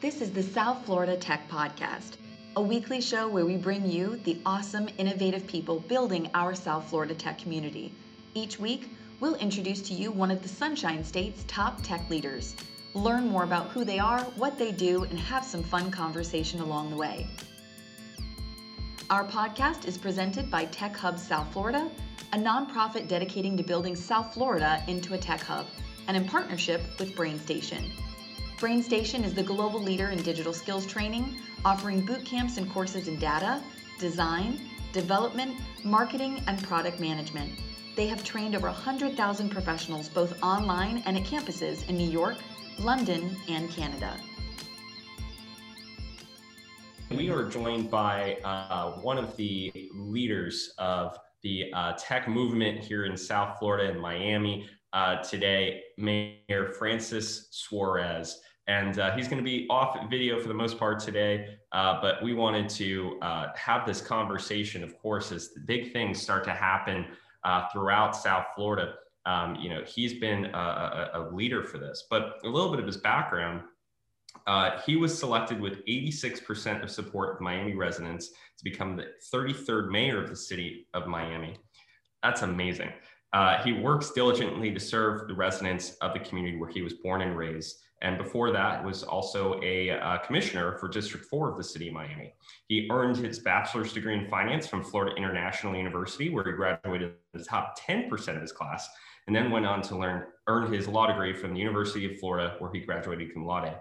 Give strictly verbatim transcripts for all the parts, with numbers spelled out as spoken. This is the South Florida Tech Podcast, a weekly show where we bring you the awesome, innovative people building our South Florida tech community. Each week, we'll introduce to you one of the Sunshine State's top tech leaders. Learn more about who they are, what they do, and have some fun conversation along the way. Our podcast is presented by Tech Hub South Florida, a nonprofit dedicating to building South Florida into a tech hub, and in partnership with BrainStation. BrainStation is the global leader in digital skills training, offering boot camps and courses in data, design, development, marketing, and product management. They have trained over one hundred thousand professionals both online and at campuses in New York, London, and Canada. We are joined by uh, one of the leaders of the uh, tech movement here in South Florida and Miami uh, today, Mayor Francis Suarez. And uh, he's going to be off video for the most part today, uh, but we wanted to uh, have this conversation, of course, as the big things start to happen uh, throughout South Florida. Um, you know, he's been a, a, a leader for this, but a little bit of his background. Uh, he was selected with eighty-six percent of support of Miami residents to become the thirty-third mayor of the city of Miami. That's amazing. Uh, he works diligently to serve the residents of the community where he was born and raised. And before that was also a uh, commissioner for District four of the city of Miami. He earned his bachelor's degree in finance from Florida International University, where he graduated in the top ten percent of his class, and then went on to learn, earn his law degree from the University of Florida, where he graduated cum laude.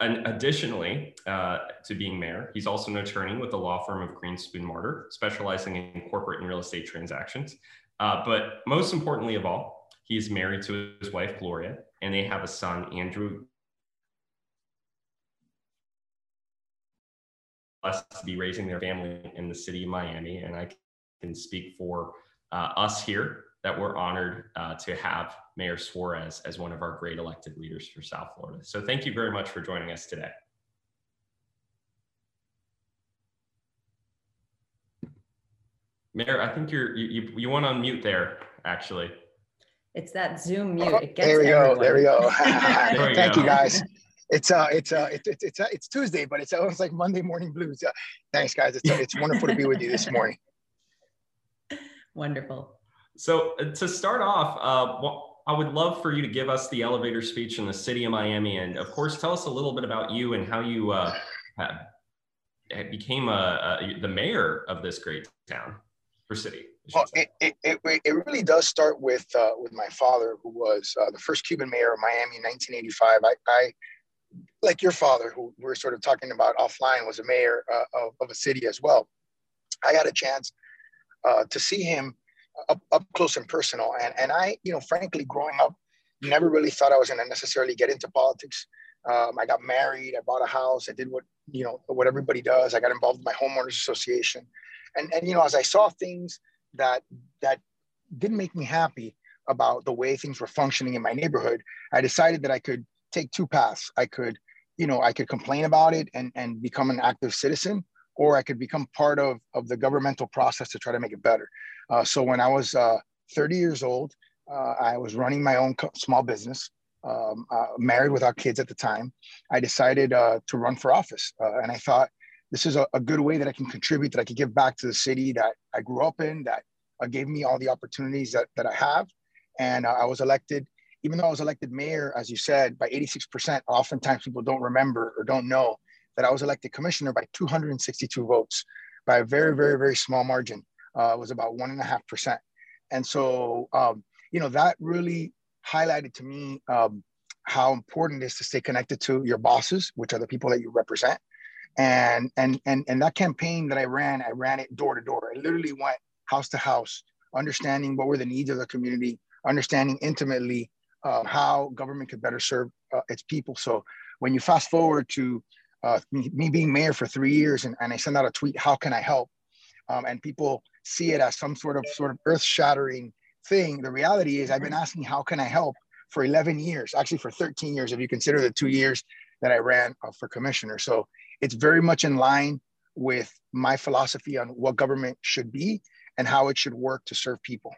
And additionally uh, to being mayor, he's also an attorney with the law firm of Greenspoon Marder, specializing in corporate and real estate transactions. Uh, but most importantly of all, he's married to his wife, Gloria, and they have a son, Andrew. Blessed to be raising their family in the city of Miami. And I can speak for uh, us here that we're honored uh, to have Mayor Suarez as one of our great elected leaders for South Florida. So thank you very much for joining us today. Mayor, I think you're, you, you, you want to unmute there, actually. It's that Zoom mute. It gets there we everyone. go. There we go. there thank go. you guys. It's uh, it's uh, it's it's it's, uh, it's Tuesday, but it's almost like Monday morning blues. Uh, thanks, guys. It's uh, it's wonderful to be with you this morning. Wonderful. So to start off, uh, well, I would love for you to give us the elevator speech in the city of Miami, and of course, tell us a little bit about you and how you uh, became a, a, the mayor of this great town or city. Well, it, it, it, it really does start with uh, with my father, who was uh, the first Cuban mayor of Miami in nineteen eighty-five. I, I like your father, who we were sort of talking about offline, was a mayor uh, of, of a city as well. I got a chance uh, to see him Up, up close and personal. And, and I, you know, frankly, growing up, never really thought I was going to necessarily get into politics. Um, I got married, I bought a house, I did what, you know, what everybody does. I got involved in my homeowners association. And, and you know, as I saw things that, that didn't make me happy about the way things were functioning in my neighborhood, I decided that I could take two paths. I could, you know, I could complain about it and, and become an active citizen, or I could become part of, of the governmental process to try to make it better. Uh, so when I was uh, thirty years old, uh, I was running my own small business, um, uh, married without kids at the time. I decided uh, to run for office. Uh, and I thought, this is a, a good way that I can contribute, that I can give back to the city that I grew up in, that uh, gave me all the opportunities that, that I have. And uh, I was elected, even though I was elected mayor, as you said, by eighty-six percent, oftentimes people don't remember or don't know that I was elected commissioner by two hundred sixty-two votes, by a very, very, very small margin. Uh, it was about one and a half percent. And so, um, you know, that really highlighted to me um, how important it is to stay connected to your bosses, which are the people that you represent. And, and, and, and that campaign that I ran, I ran it door to door. I literally went house to house, understanding what were the needs of the community, understanding intimately uh, how government could better serve uh, its people. So when you fast forward to Uh, me being mayor for three years, and, and I send out a tweet, how can I help? Um, and people see it as some sort of sort of earth-shattering thing. The reality is I've been asking, how can I help for eleven years, actually for thirteen years, if you consider the two years that I ran uh, for commissioner. So it's very much in line with my philosophy on what government should be and how it should work to serve people.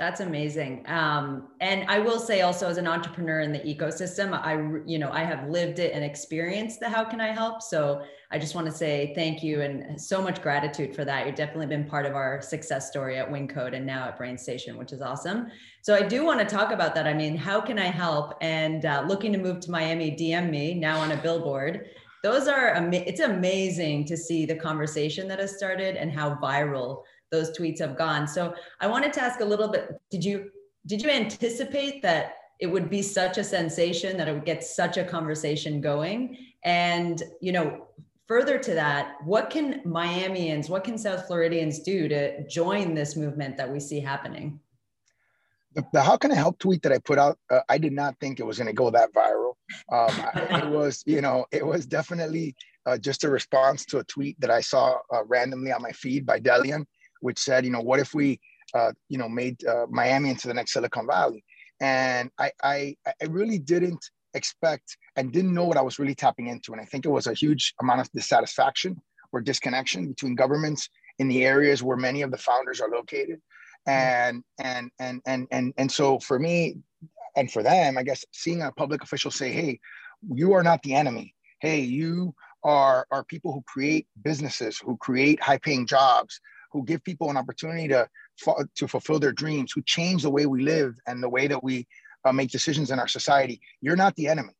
That's amazing. Um, and I will say also, as an entrepreneur in the ecosystem, I, you know, I have lived it and experienced the how can I help. So I just want to say thank you and so much gratitude for that. You've definitely been part of our success story at WynCode and now at BrainStation, which is awesome. So I do want to talk about that. I mean, how can I help? And uh, looking to move to Miami, D M me now on a billboard. Those are, am- it's amazing to see the conversation that has started and how viral those tweets have gone. So I wanted to ask a little bit, did you did you anticipate that it would be such a sensation, that it would get such a conversation going? And, you know, further to that, what can Miamians, what can South Floridians do to join this movement that we see happening? The, the how can I help tweet that I put out, uh, I did not think it was going to go that viral. Um, it was, you know, it was definitely uh, just a response to a tweet that I saw uh, randomly on my feed by Delian, which said, you know, what if we, uh, you know, made uh, Miami into the next Silicon Valley? And I, I, I really didn't expect and didn't know what I was really tapping into. And I think it was a huge amount of dissatisfaction or disconnection between governments in the areas where many of the founders are located. And, and, and, and, and, and so for me and for them, I guess, seeing a public official say, hey, you are not the enemy. Hey, you are, are people who create businesses, who create high paying jobs, who give people an opportunity to to fulfill their dreams, who change the way we live and the way that we uh, make decisions in our society. You're not the enemy.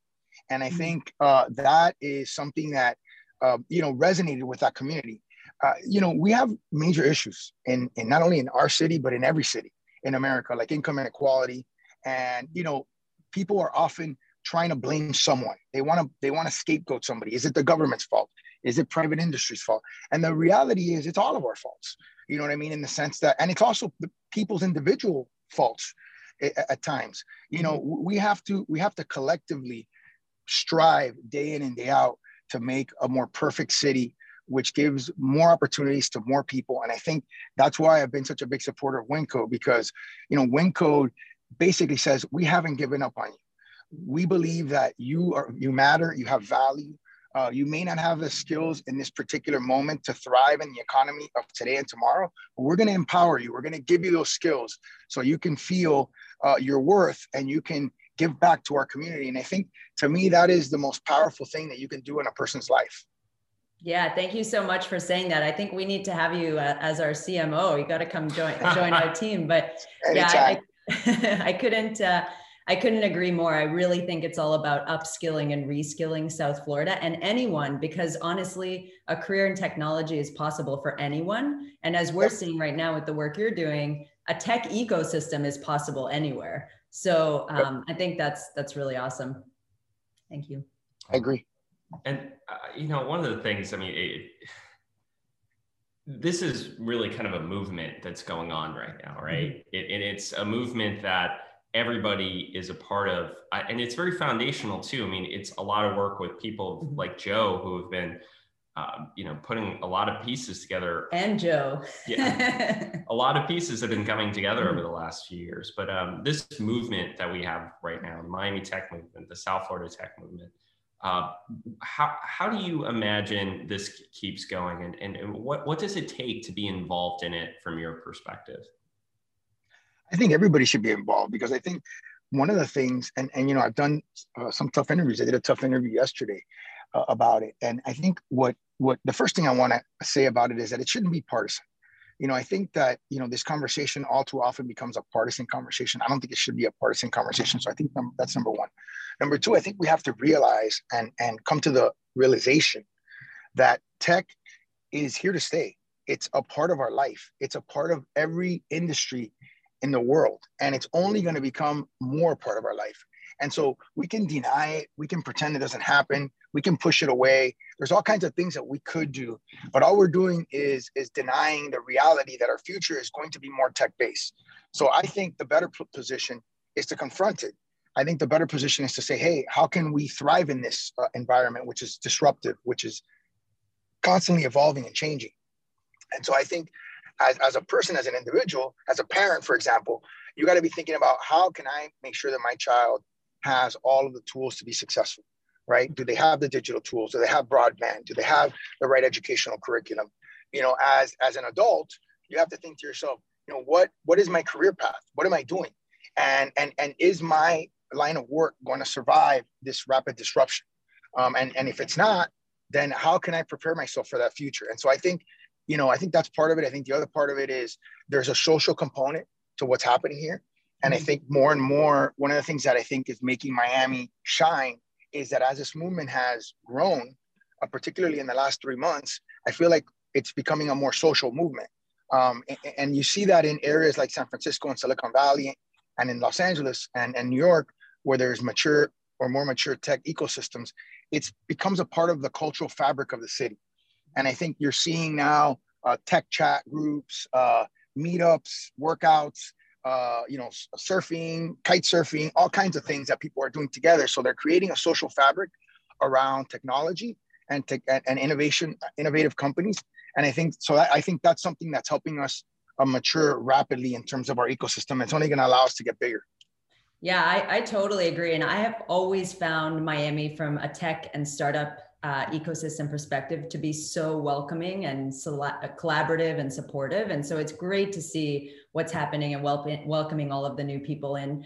And I mm-hmm. think uh, that is something that, uh, you know, resonated with that community. Uh, you know, we have major issues in, in not only in our city, but in every city in America, like income inequality. And, you know, people are often trying to blame someone. They want to they want to scapegoat somebody. Is it the government's fault? Is it private industry's fault? And the reality is it's all of our faults. You know what I mean? In the sense that, and it's also the people's individual faults at, at times. You know, we have to, we have to collectively strive day in and day out to make a more perfect city, which gives more opportunities to more people. And I think that's why I've been such a big supporter of WynCode, because, you know, WynCode basically says, we haven't given up on you. We believe that you are, you matter, you have value. Uh, you may not have the skills in this particular moment to thrive in the economy of today and tomorrow, but we're going to empower you. We're going to give you those skills so you can feel uh, your worth and you can give back to our community. And I think, to me, that is the most powerful thing that you can do in a person's life. Yeah, thank you so much for saying that. I think we need to have you uh, as our C M O. You got to come join join our team. But yeah, I, I couldn't. Uh, I couldn't agree more. I really think it's all about upskilling and reskilling South Florida and anyone, because honestly, a career in technology is possible for anyone. And as we're seeing right now with the work you're doing, a tech ecosystem is possible anywhere. So um, I think that's that's really awesome. Thank you. I agree. And uh, you know, one of the things, I mean, it, this is really kind of a movement that's going on right now, right? Mm-hmm. It, and it's a movement that everybody is a part of, and it's very foundational too. I mean, it's a lot of work with people mm-hmm. like Joe, who have been, uh, you know, putting a lot of pieces together. And Joe, yeah, a lot of pieces have been coming together mm-hmm. over the last few years. But um, this movement that we have right now, the Miami Tech movement, the South Florida Tech movement, uh, how how do you imagine this keeps going, and and, and what what does it take to be involved in it from your perspective? I think everybody should be involved, because I think one of the things, and, and you know, I've done uh, some tough interviews. I did a tough interview yesterday uh, about it. And I think what, what the first thing I want to say about it is that it shouldn't be partisan. You know, I think that, you know, this conversation all too often becomes a partisan conversation. I don't think it should be a partisan conversation. So I think that's number one. Number two, I think we have to realize and, and come to the realization that tech is here to stay. It's a part of our life. It's a part of every industry in the world, and it's only going to become more part of our life. And so we can deny it, we can pretend it doesn't happen, we can push it away. There's all kinds of things that we could do, but all we're doing is is denying the reality that our future is going to be more tech-based. So I think the better position is to confront it. I think the better position is to say, hey, how can we thrive in this uh, environment, which is disruptive, which is constantly evolving and changing? And so I think As, as a person, as an individual, as a parent, for example, you got to be thinking about, how can I make sure that my child has all of the tools to be successful, right? Do they have the digital tools? Do they have broadband? Do they have the right educational curriculum? You know, as, as an adult, you have to think to yourself, you know, what what is my career path? What am I doing? And and and is my line of work going to survive this rapid disruption? Um, and and if it's not, then how can I prepare myself for that future? And so I think, you know, I think that's part of it. I think the other part of it is there's a social component to what's happening here. And I think more and more, one of the things that I think is making Miami shine is that as this movement has grown, uh, particularly in the last three months, I feel like it's becoming a more social movement. Um, and, and you see that in areas like San Francisco and Silicon Valley and in Los Angeles and, and New York, where there's mature or more mature tech ecosystems, it becomes a part of the cultural fabric of the city. And I think you're seeing now uh, tech chat groups, uh, meetups, workouts, uh, you know, surfing, kite surfing, all kinds of things that people are doing together. So they're creating a social fabric around technology and tech and, and innovation, innovative companies. And I think, so I think that's something that's helping us uh, mature rapidly in terms of our ecosystem. It's only going to allow us to get bigger. Yeah, I, I totally agree. And I have always found Miami from a tech and startup uh, ecosystem perspective to be so welcoming and collaborative and supportive. And so it's great to see what's happening and wel welcoming all of the new people in.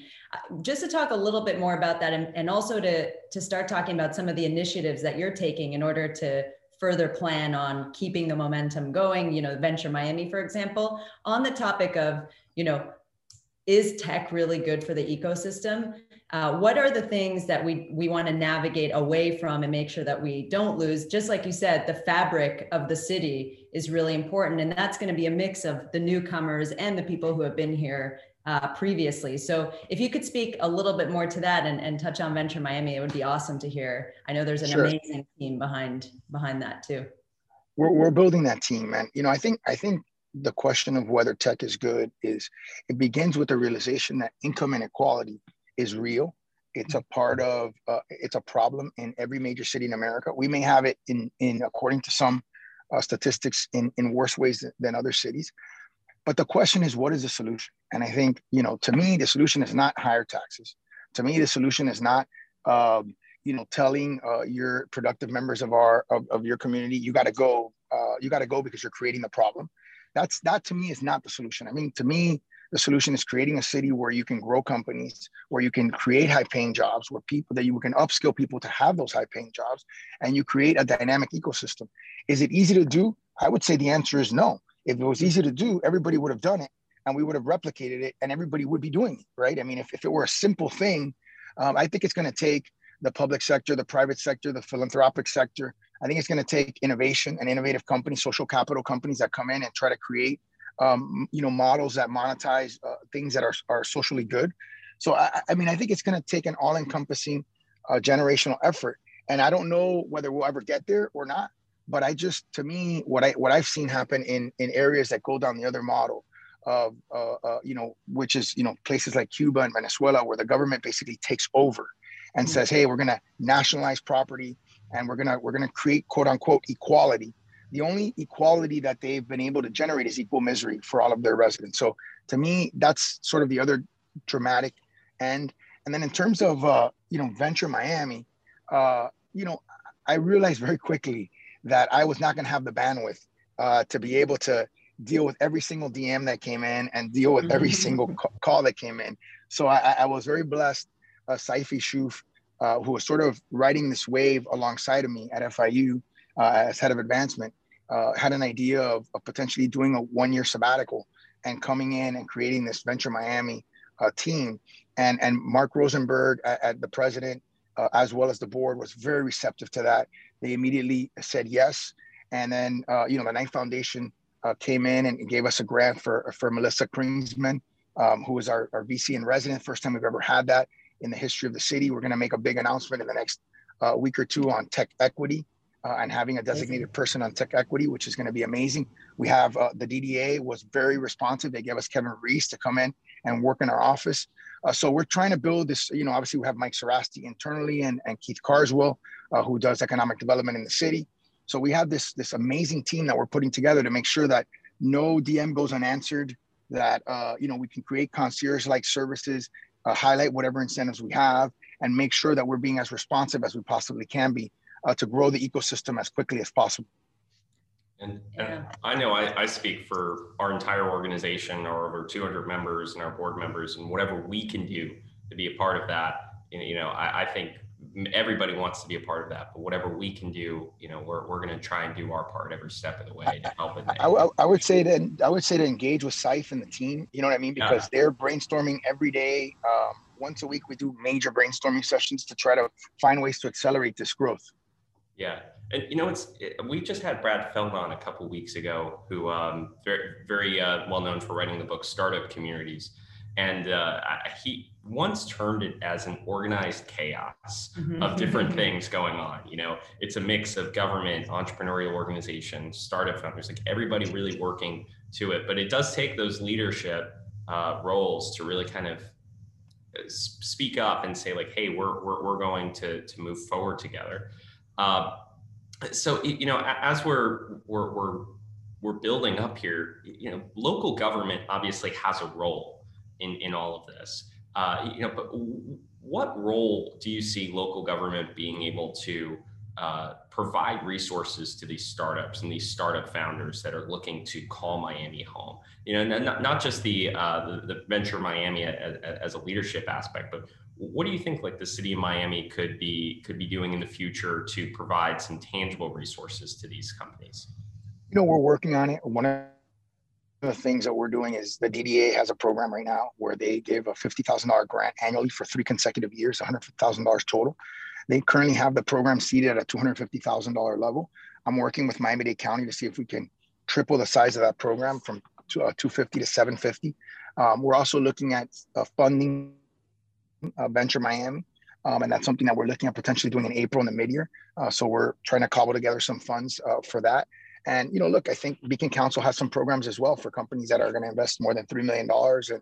Just to talk a little bit more about that, and, and also to, to start talking about some of the initiatives that you're taking in order to further plan on keeping the momentum going, you know, Venture Miami, for example, on the topic of, you know, is tech really good for the ecosystem? Uh, what are the things that we, we want to navigate away from and make sure that we don't lose? Just like you said, the fabric of the city is really important. And that's going to be a mix of the newcomers and the people who have been here uh, previously. So if you could speak a little bit more to that and, and touch on Venture Miami, it would be awesome to hear. I know there's an sure. amazing team behind, behind that too. We're, we're building that team, man. You know, I think, I think, the question of whether tech is good is, it begins with the realization that income inequality is real. It's a part of, uh, it's a problem in every major city in America. We may have it in, in according to some uh, statistics, in, in worse ways than other cities. But the question is, what is the solution? And I think, you know, to me, the solution is not higher taxes. To me, the solution is not, um, you know, telling uh, your productive members of our, of, of your community, you gotta go, uh, you gotta go because you're creating the problem. That's, that to me is not the solution. I mean, to me, the solution is creating a city where you can grow companies, where you can create high paying jobs, where people that you can upskill people to have those high paying jobs, and you create a dynamic ecosystem. Is it easy to do? I would say the answer is no. If it was easy to do, everybody would have done it and we would have replicated it and everybody would be doing it, right? I mean, if, if it were a simple thing, um, I think it's gonna take the public sector, the private sector, the philanthropic sector. I think it's going to take innovation and innovative companies, social capital companies that come in and try to create, um, you know, models that monetize uh, things that are, are socially good. So, I, I mean, I think it's going to take an all-encompassing uh, generational effort. And I don't know whether we'll ever get there or not, but I just, to me, what, I, what I've seen happen in, in areas that go down the other model of, uh, uh, you know, which is, you know, places like Cuba and Venezuela, where the government basically takes over and says, hey, we're going to nationalize property. And we're gonna we're gonna create quote unquote equality. The only equality that they've been able to generate is equal misery for all of their residents. So to me, that's sort of the other dramatic end. And then in terms of uh, you know, Venture Miami, uh, you know, I realized very quickly that I was not gonna have the bandwidth uh, to be able to deal with every single D M that came in and deal with every single call that came in. So I, I was very blessed. Uh, Saif Ishoof, Uh, who was sort of riding this wave alongside of me at F I U uh, as head of advancement, uh, had an idea of, of potentially doing a one-year sabbatical and coming in and creating this Venture Miami uh, team. And, and Mark Rosenberg, at, at the president, uh, as well as the board, was very receptive to that. They immediately said yes. And then, uh, you know, the Knight Foundation uh, came in and gave us a grant for, for Melissa Krinsman, um, who was our, our V C in resident, first time we've ever had that in the history of the city. We're going to make a big announcement in the next uh, week or two on tech equity uh, and having a designated person on tech equity, which is going to be amazing. We have uh, the D D A was very responsive. They gave us Kevin Reese to come in and work in our office. Uh, so we're trying to build this, you know, obviously we have Mike Sarasti internally and, and Keith Carswell, uh, who does economic development in the city. So we have this, this amazing team that we're putting together to make sure that no D M goes unanswered, that, uh, you know, we can create concierge-like services, Uh, highlight whatever incentives we have, and make sure that we're being as responsive as we possibly can be uh, to grow the ecosystem as quickly as possible. And, yeah. and I know I, I speak for our entire organization, our over two hundred members and our board members, and whatever we can do to be a part of that. You know, I, I think everybody wants to be a part of that, but whatever we can do, you know, we're, we're going to try and do our part every step of the way to help. It I, I, I would say that I would say to engage with Saif and the team, you know what I mean? Because yeah. they're brainstorming every day. Um, once a week, we do major brainstorming sessions to try to find ways to accelerate this growth. Yeah. And you know, it's, it, we just had Brad Feld on a couple of weeks ago, who um, very, very uh, well known for writing the book, Startup Communities. And uh, he once termed it as an organized chaos mm-hmm. of different things going on. You know, it's a mix of government, entrepreneurial organizations, startup founders, like everybody really working to it. But it does take those leadership uh, roles to really kind of speak up and say like, hey, we're, we're, we're going to, to move forward together. Uh, so, you know, as we're, we're, we're, we're building up here, you know, local government obviously has a role in, in all of this, uh, you know, but what role do you see local government being able to uh, provide resources to these startups and these startup founders that are looking to call Miami home? You know, not, not just the, uh, the, the Venture Miami as, as a leadership aspect, but what do you think like the city of Miami could be could be doing in the future to provide some tangible resources to these companies? You know, we're working on it. One of the things that we're doing is the D D A has a program right now where they give a fifty thousand dollars grant annually for three consecutive years, one hundred thousand dollars total. They currently have the program seated at a two hundred fifty thousand dollars level. I'm working with Miami-Dade County to see if we can triple the size of that program from two hundred fifty thousand dollars to seven hundred fifty thousand dollars. Um, we're also looking at uh, funding uh, Venture Miami. Um, and that's something that we're looking at potentially doing in April in the mid-year. Uh, so we're trying to cobble together some funds uh, for that. And, you know, look, I think Beacon Council has some programs as well for companies that are going to invest more than three million dollars and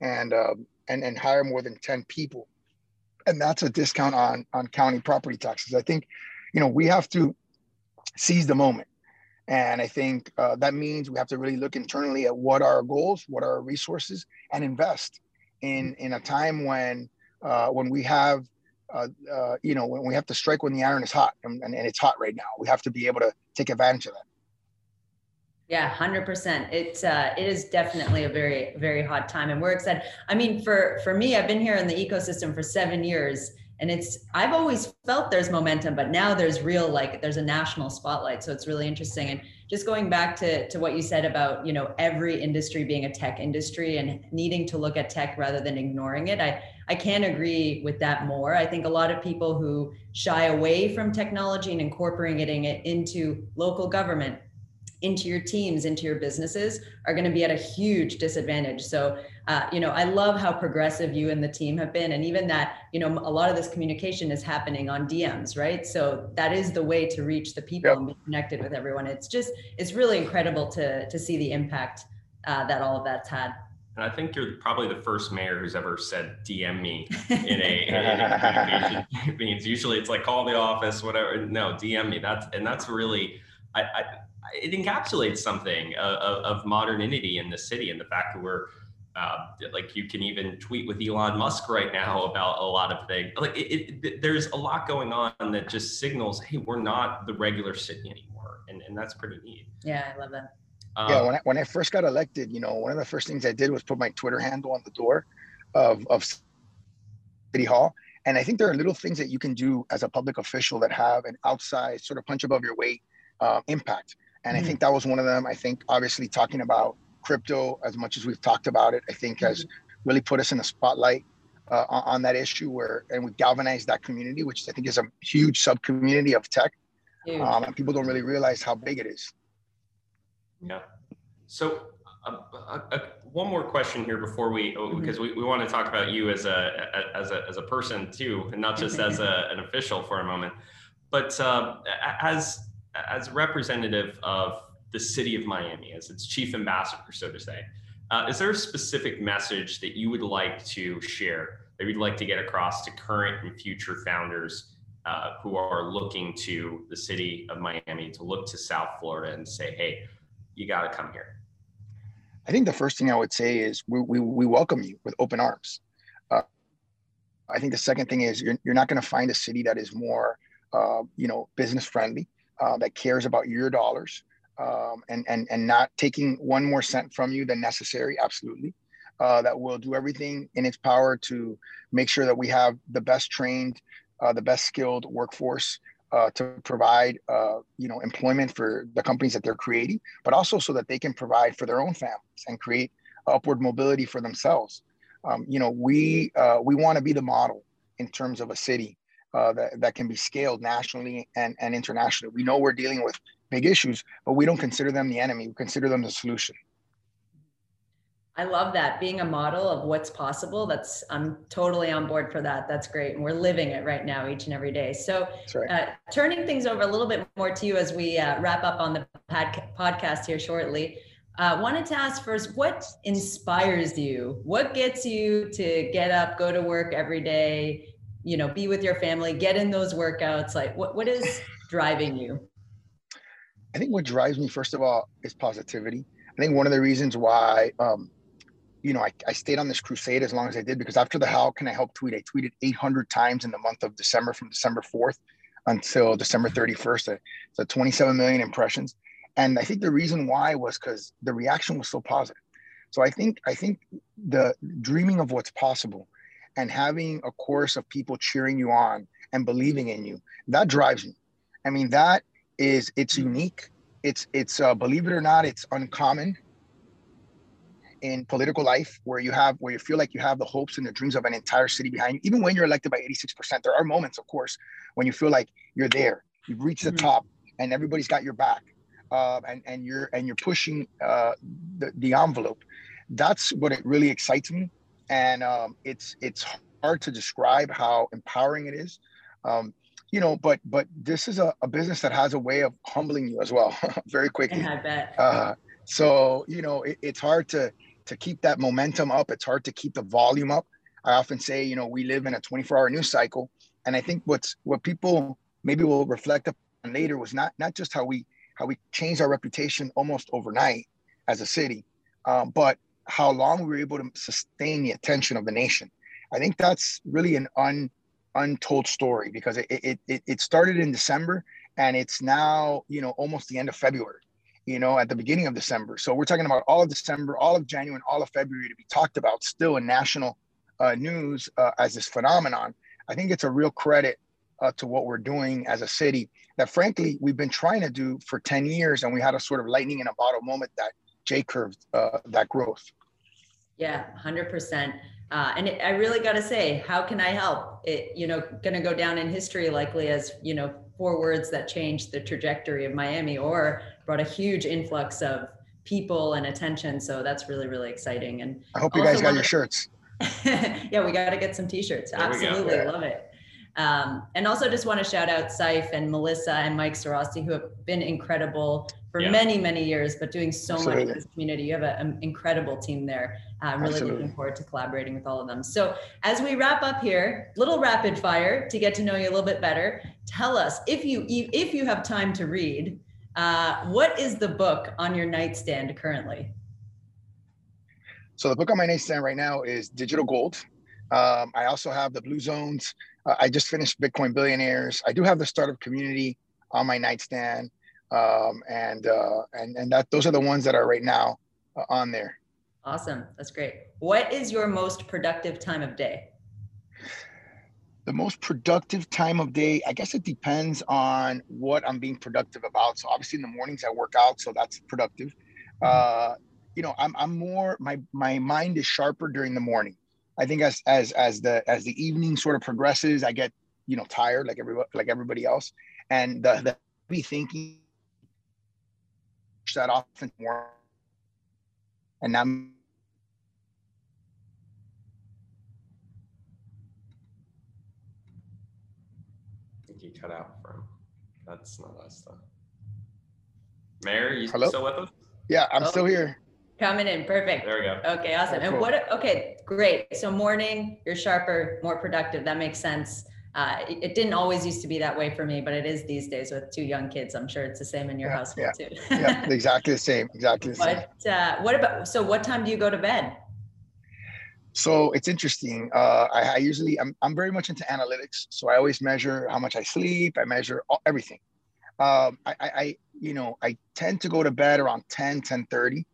and, uh, and and hire more than ten people. And that's a discount on, on county property taxes. I think, you know, we have to seize the moment. And I think uh, that means we have to really look internally at what are our goals, what are our resources, and invest in, in a time when uh, when we have, uh, uh, you know, when we have to strike when the iron is hot. And, and, and it's hot right now. We have to be able to take advantage of that. Yeah, one hundred percent. It's, uh, it is definitely a very, very hot time. And we're excited. I mean, for, for me, I've been here in the ecosystem for seven years and it's, I've always felt there's momentum, but now there's real, like there's a national spotlight. So it's really interesting. And just going back to, to what you said about, you know, every industry being a tech industry and needing to look at tech rather than ignoring it. I, I can't agree with that more. I think a lot of people who shy away from technology and incorporating it into local government, into your teams, into your businesses are going to be at a huge disadvantage. So, uh, you know, I love how progressive you and the team have been. And even that, you know, a lot of this communication is happening on D Ms, right? So that is the way to reach the people yep. and be connected with everyone. It's just, it's really incredible to, to see the impact uh, that all of that's had. And I think you're probably the first mayor who's ever said D M me in a, in a communication means. Usually it's like call the office, whatever. No, D M me. That's, and that's really, I, I it encapsulates something of, of modernity in the city and the fact that we're uh, like, you can even tweet with Elon Musk right now about a lot of things. Like it, it, there's a lot going on that just signals, hey, we're not the regular city anymore. And, and that's pretty neat. Yeah, I love that. Um, yeah, when I, when I first got elected, you know, one of the first things I did was put my Twitter handle on the door of, of City Hall. And I think there are little things that you can do as a public official that have an outside sort of punch above your weight uh, impact. And I think that was one of them. I think obviously talking about crypto as much as we've talked about it, I think has really put us in the spotlight uh, on, on that issue where, and we galvanized that community, which I think is a huge sub community of tech. Um, and people don't really realize how big it is. Yeah. So uh, uh, uh, one more question here before we, because mm-hmm. we, we want to talk about you as a, as a, as a person too, and not just as a, an official for a moment, but uh, as, as a representative of the city of Miami, as its chief ambassador, so to say, uh, is there a specific message that you would like to share, that you'd like to get across to current and future founders uh, who are looking to the city of Miami, to look to South Florida and say, hey, you got to come here? I think the first thing I would say is we, we, we welcome you with open arms. Uh, I think the second thing is you're, you're not going to find a city that is more, uh, you know, business friendly. Uh, that cares about your dollars, um, and, and, and not taking one more cent from you than necessary, absolutely. Uh, that will do everything in its power to make sure that we have the best trained, uh, the best skilled workforce uh, to provide, uh, you know, employment for the companies that they're creating, but also so that they can provide for their own families and create upward mobility for themselves. Um, you know, we uh, we want to be the model in terms of a city uh, that, that can be scaled nationally and, and internationally. We know we're dealing with big issues, but we don't consider them the enemy. We consider them the solution. I love that, being a model of what's possible. That's, I'm totally on board for that. That's great. And we're living it right now each and every day. So right. uh, turning things over a little bit more to you as we uh, wrap up on the pod podcast here shortly, uh, wanted to ask first, what inspires you? What gets you to get up, go to work every day, you know, be with your family, get in those workouts? Like what, what is driving you? I think what drives me, first of all, is positivity. I think one of the reasons why, um, you know, I, I stayed on this crusade as long as I did, because after the How Can I Help tweet, I tweeted eight hundred times in the month of December, from December fourth until December thirty-first, so twenty-seven million impressions. And I think the reason why was because the reaction was so positive. So I think, I think the dreaming of what's possible and having a chorus of people cheering you on and believing in you, that drives me. I mean, that is, it's unique. It's, it's uh, believe it or not, it's uncommon in political life, where you have, where you feel like you have the hopes and the dreams of an entire city behind you, even when you're elected by eighty-six percent. There are moments, of course, when you feel like you're there, you've reached the top, and everybody's got your back, uh, and and you're and you're pushing uh, the the envelope. That's what it really excites me, and um, it's it's hard to describe how empowering it is, um, you know. But but this is a, a business that has a way of humbling you as well, very quickly. Yeah, I bet. Uh, so you know, it, it's hard to. to keep that momentum up. It's hard to keep the volume up. I often say, you know, we live in a twenty-four hour news cycle. And I think what's, what people maybe will reflect upon later was not, not just how we, how we changed our reputation almost overnight as a city, um, but how long we were able to sustain the attention of the nation. I think that's really an un, untold story, because it, it, it, it started in December, and it's now, you know, almost the end of February. You know, at the beginning of December. So we're talking about all of December, all of January, and all of February to be talked about still in national uh, news uh, as this phenomenon. I think it's a real credit uh, to what we're doing as a city that, frankly, we've been trying to do for ten years, and we had a sort of lightning in a bottle moment that J-curved uh, that growth. Yeah, one hundred percent. Uh, and it, I really got to say, how can I help? It, you know, going to go down in history likely as, you know, four words that changed the trajectory of Miami or brought a huge influx of people and attention. So that's really, really exciting. And I hope you guys got your shirts. Yeah, we got to get some T-shirts. Absolutely. Love it. Um, and also just want to shout out Saif and Melissa and Mike Sarasti, who have been incredible for yeah. many, many years, but doing so Absolutely. Much for this community. You have a, an incredible team there. I'm really Absolutely. Looking forward to collaborating with all of them. So as we wrap up here, little rapid fire to get to know you a little bit better. Tell us, if you, if you have time to read, uh, what is the book on your nightstand currently? So the book on my nightstand right now is Digital Gold. Um, I also have the Blue Zones. Uh, I just finished Bitcoin Billionaires. I do have the Startup Community on my nightstand. Um, and, uh, and, and that, those are the ones that are right now uh, on there. Awesome. That's great. What is your most productive time of day? The most productive time of day, I guess it depends on what I'm being productive about. So obviously in the mornings I work out, so that's productive. Mm-hmm. Uh, you know, I'm, I'm more, my, my mind is sharper during the morning. I think as, as, as the, as the evening sort of progresses, I get, you know, tired like everybody, like everybody else. And the, the heavy thinking that often more, and I'm I think you cut out from that's not us though. Mary, you Hello? Still with us? Yeah, I'm oh. still here. Coming in, perfect. There we go. Okay, awesome. That's and cool. what? Okay, great. So morning, you're sharper, more productive. That makes sense. Uh, it, it didn't always used to be that way for me, but it is these days with two young kids. I'm sure it's the same in your yeah, household yeah, too. Yeah, exactly the same. Exactly the same. But uh, what about? So, what time do you go to bed? So it's interesting. Uh, I, I usually I'm I'm very much into analytics, so I always measure how much I sleep. I measure all, everything. Um, I, I you know, I tend to go to bed around ten, ten thirty.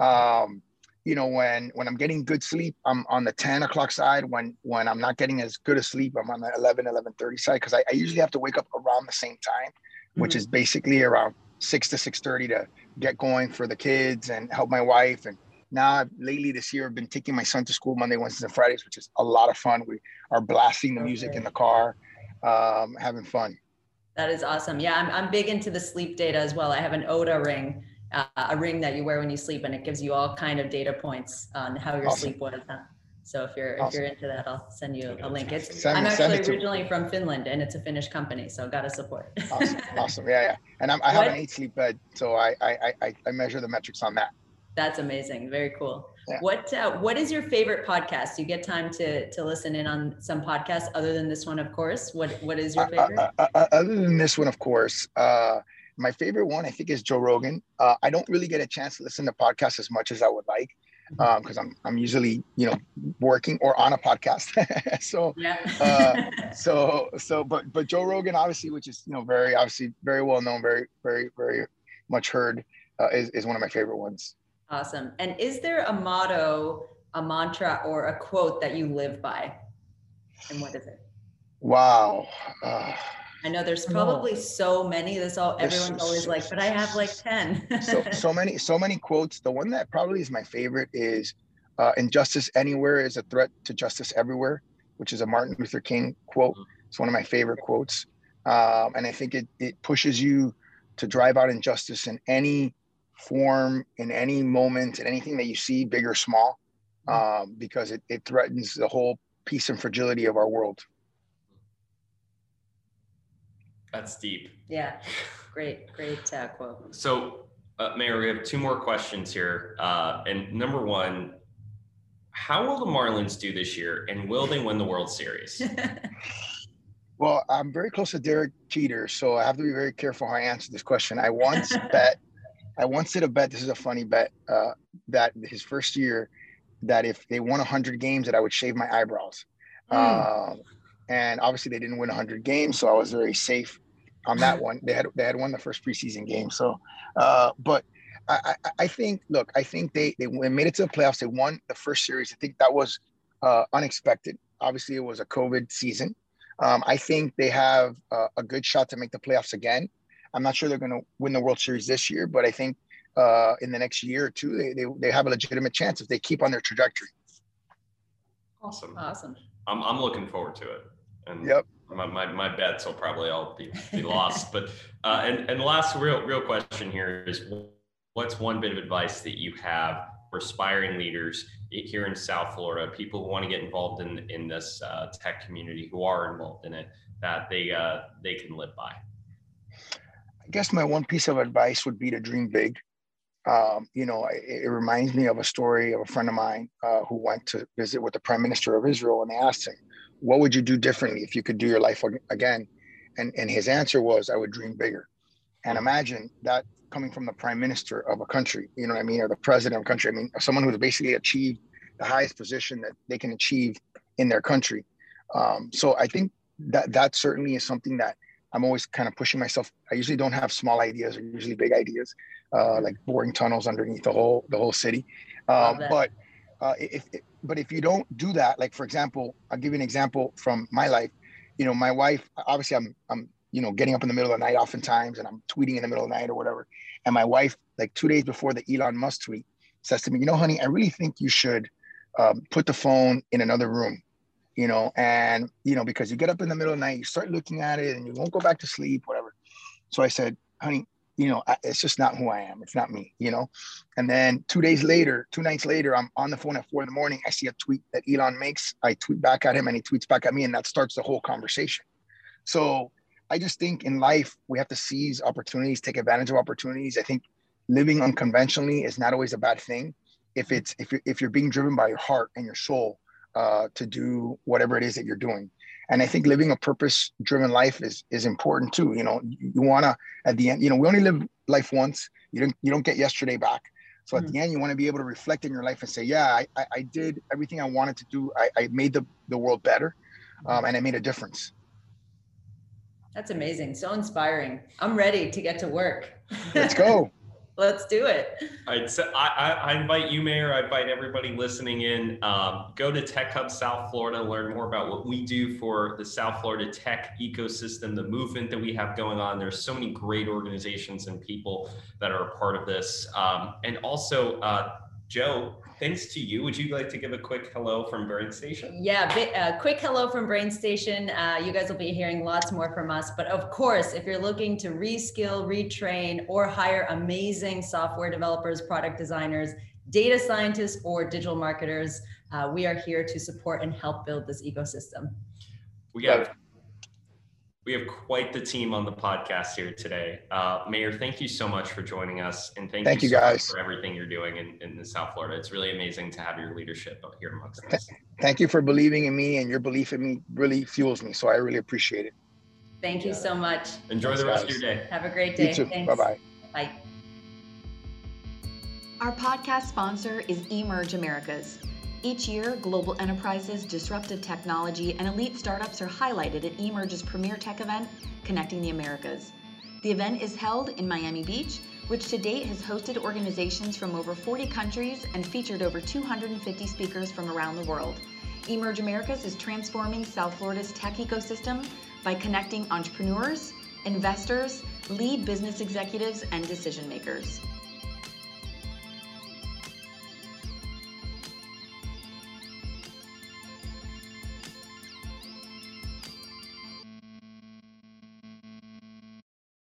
Um, you know, when, when I'm getting good sleep, I'm on the ten o'clock side. When, when I'm not getting as good a sleep, I'm on the eleven, eleven thirty side. Cause I, I usually have to wake up around the same time, which mm-hmm. is basically around six to six thirty to get going for the kids and help my wife. And now lately this year, I've been taking my son to school Monday, Wednesdays and Fridays, which is a lot of fun. We are blasting the music okay. in the car, um, having fun. That is awesome. Yeah. I'm, I'm big into the sleep data as well. I have an Oura ring. Uh, a ring that you wear when you sleep, and it gives you all kind of data points on how your awesome. sleep was. Huh? So if you're awesome. if you're into that, I'll send you a link. It's send, I'm actually it originally from Finland, and it's a Finnish company, so gotta support. Awesome, awesome, yeah, yeah. And I'm, I have an Eight Sleep bed, so I I I I measure the metrics on that. That's amazing. Very cool. Yeah. What uh, what is your favorite podcast? Do you get time to to listen in on some podcasts other than this one, of course? What what is your favorite? Uh, uh, uh, other than this one, of course. Uh, My favorite one, I think, is Joe Rogan. Uh, I don't really get a chance to listen to podcasts as much as I would like because um, I'm I'm usually, you know, working or on a podcast. so, Yeah. uh, so, so, but but Joe Rogan, obviously, which is, you know, very obviously very well known, very, very, very much heard, uh, is is one of my favorite ones. Awesome. And is there a motto, a mantra, or a quote that you live by? And what is it? Wow. Uh, I know there's probably so many. That's all everyone's always like, but I have like ten. so, so many, so many quotes. The one that probably is my favorite is uh, "Injustice anywhere is a threat to justice everywhere," which is a Martin Luther King quote. It's one of my favorite quotes, um, and I think it it pushes you to drive out injustice in any form, in any moment, in anything that you see, big or small, um, because it it threatens the whole peace and fragility of our world. That's deep. Yeah, great, great uh, quote. So, uh, Mayor, we have two more questions here. Uh, and number one, how will the Marlins do this year, and will they win the World Series? Well, I'm very close to Derek Jeter, so I have to be very careful how I answer this question. I once bet, I once did a bet, this is a funny bet, uh, that his first year, that if they won one hundred games, that I would shave my eyebrows. Mm. Um, and obviously they didn't win one hundred games, so I was very safe on that one. They had they had won the first preseason game. So, uh, but I, I, I think, look, I think they, they made it to the playoffs. They won the first series. I think that was uh, unexpected. Obviously, it was a COVID season. Um, I think they have uh, a good shot to make the playoffs again. I'm not sure they're going to win the World Series this year, but I think uh, in the next year or two, they, they, they have a legitimate chance if they keep on their trajectory. Awesome. Awesome. I'm, I'm looking forward to it. And yep. my, my, my bets will probably all be, be lost. But uh, and, and last real real question here is, what's one bit of advice that you have for aspiring leaders here in South Florida, people who want to get involved in, in this uh, tech community, who are involved in it, that they, uh, they can live by? I guess my one piece of advice would be to dream big. Um, you know, it, it reminds me of a story of a friend of mine uh, who went to visit with the Prime Minister of Israel, and they asked him, what would you do differently if you could do your life again? And, and his answer was, I would dream bigger. And imagine that coming from the prime minister of a country, you know what I mean? Or the president of a country. I mean, someone who's basically achieved the highest position that they can achieve in their country. Um, so I think that that certainly is something that I'm always kind of pushing myself. I usually don't have small ideas, or usually big ideas, uh, like boring tunnels underneath the whole, the whole city. Um, but Uh, if, if, but if you don't do that, like, for example, I'll give you an example from my life. You know, my wife, obviously I'm, I'm, you know, getting up in the middle of the night oftentimes, and I'm tweeting in the middle of the night or whatever. And my wife, like two days before the Elon Musk tweet, says to me, you know, honey, I really think you should um, put the phone in another room, you know, and, you know, because you get up in the middle of the night, you start looking at it and you won't go back to sleep, whatever. So I said, honey, you know, it's just not who I am. It's not me, you know? And then two days later, two nights later, I'm on the phone at four in the morning. I see a tweet that Elon makes. I tweet back at him, and he tweets back at me, and that starts the whole conversation. So I just think in life, we have to seize opportunities, take advantage of opportunities. I think living unconventionally is not always a bad thing. If it's, if you're, if you're being driven by your heart and your soul uh, to do whatever it is that you're doing. And I think living a purpose-driven life is is important too. You know, you want to, at the end, you know, we only live life once. You don't you don't get yesterday back. So at mm. the end, you want to be able to reflect in your life and say, yeah, I, I did everything I wanted to do. I, I made the, the world better, um, and I made a difference. That's amazing. So inspiring. I'm ready to get to work. Let's go. Let's do it. I'd say, I, I invite you, Mayor. I invite everybody listening in. Um, go to Tech Hub South Florida, learn more about what we do for the South Florida tech ecosystem, the movement that we have going on. There's so many great organizations and people that are a part of this. Um, and also, uh, Joe, thanks to you. Would you like to give a quick hello from BrainStation? Yeah, a quick hello from BrainStation. Uh, you guys will be hearing lots more from us. But of course, if you're looking to reskill, retrain, or hire amazing software developers, product designers, data scientists, or digital marketers, uh, we are here to support and help build this ecosystem. We have, we have quite the team on the podcast here today. Uh, Mayor, thank you so much for joining us. And thank, thank you, you so guys. much for everything you're doing in, in the South Florida. It's really amazing to have your leadership here amongst us. Thank you for believing in me, and your belief in me really fuels me. So I really appreciate it. Thank yeah. you so much. Enjoy Thanks, the rest guys. of your day. Have a great day. You too. Thanks. Bye-bye. Bye. Our podcast sponsor is Emerge Americas. Each year, global enterprises, disruptive technology, and elite startups are highlighted at Emerge's premier tech event, Connecting the Americas. The event is held in Miami Beach, which to date has hosted organizations from over forty countries and featured over two hundred fifty speakers from around the world. Emerge Americas is transforming South Florida's tech ecosystem by connecting entrepreneurs, investors, lead business executives, and decision makers.